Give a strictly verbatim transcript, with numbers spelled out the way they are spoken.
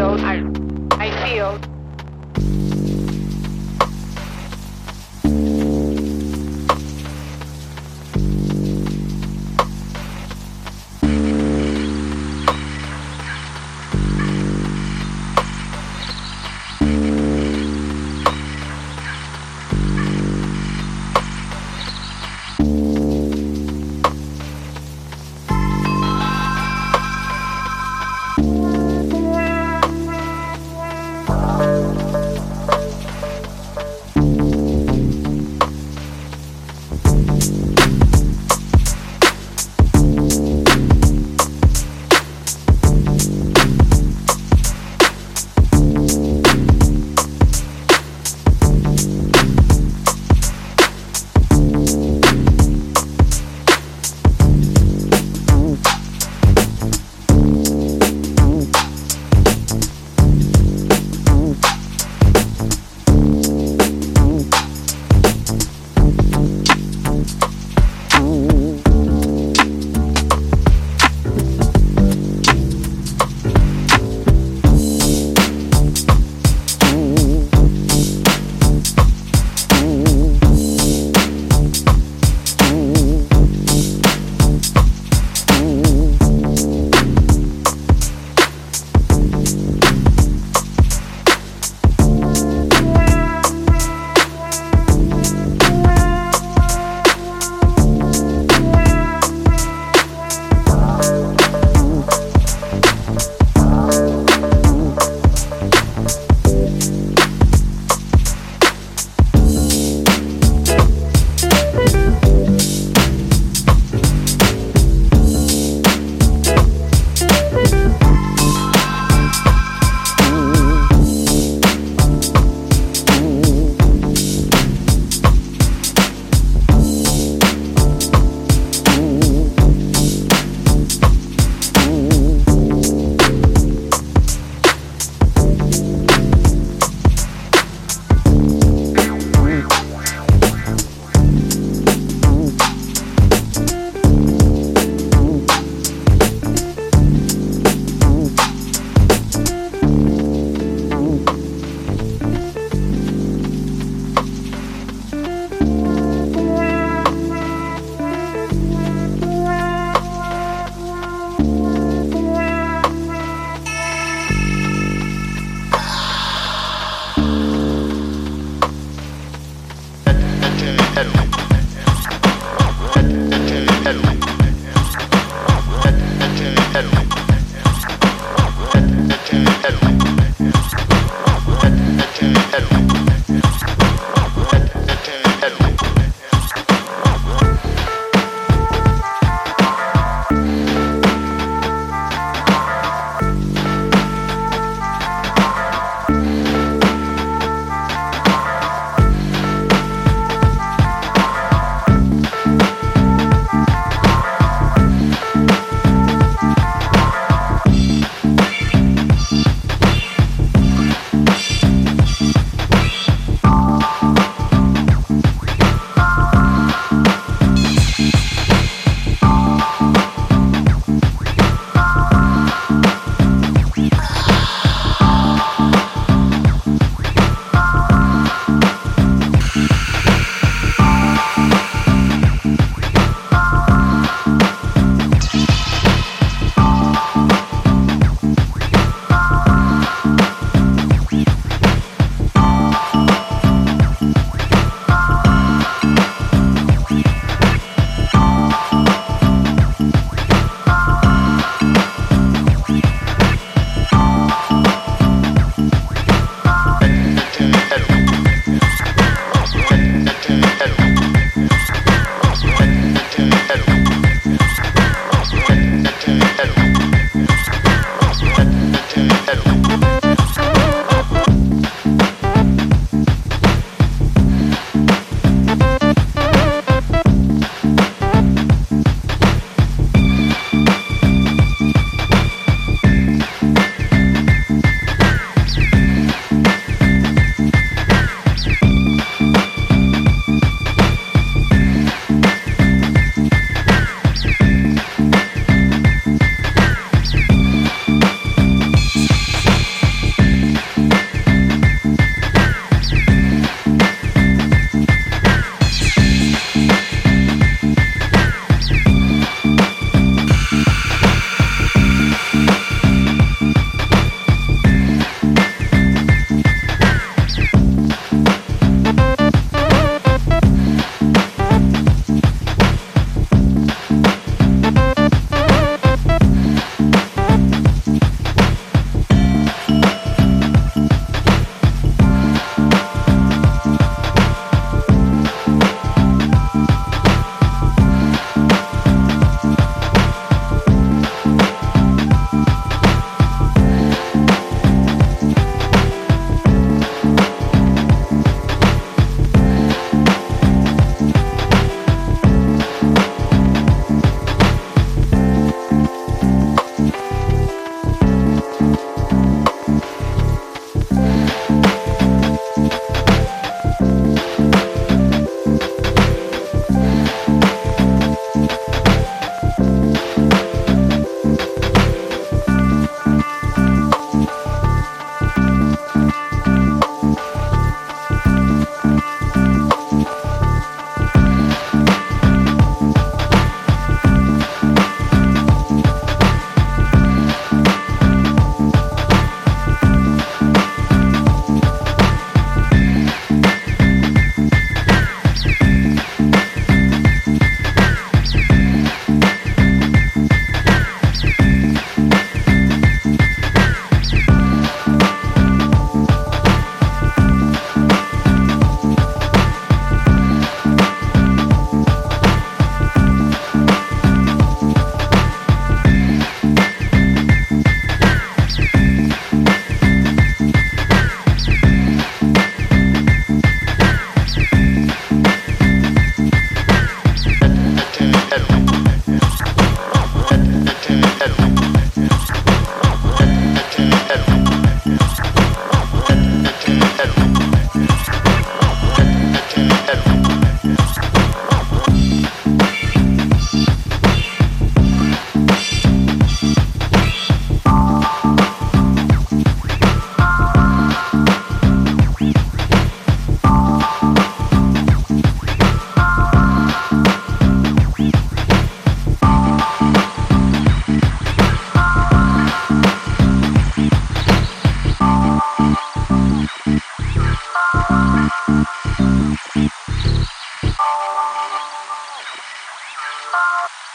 feel, I, I feel. You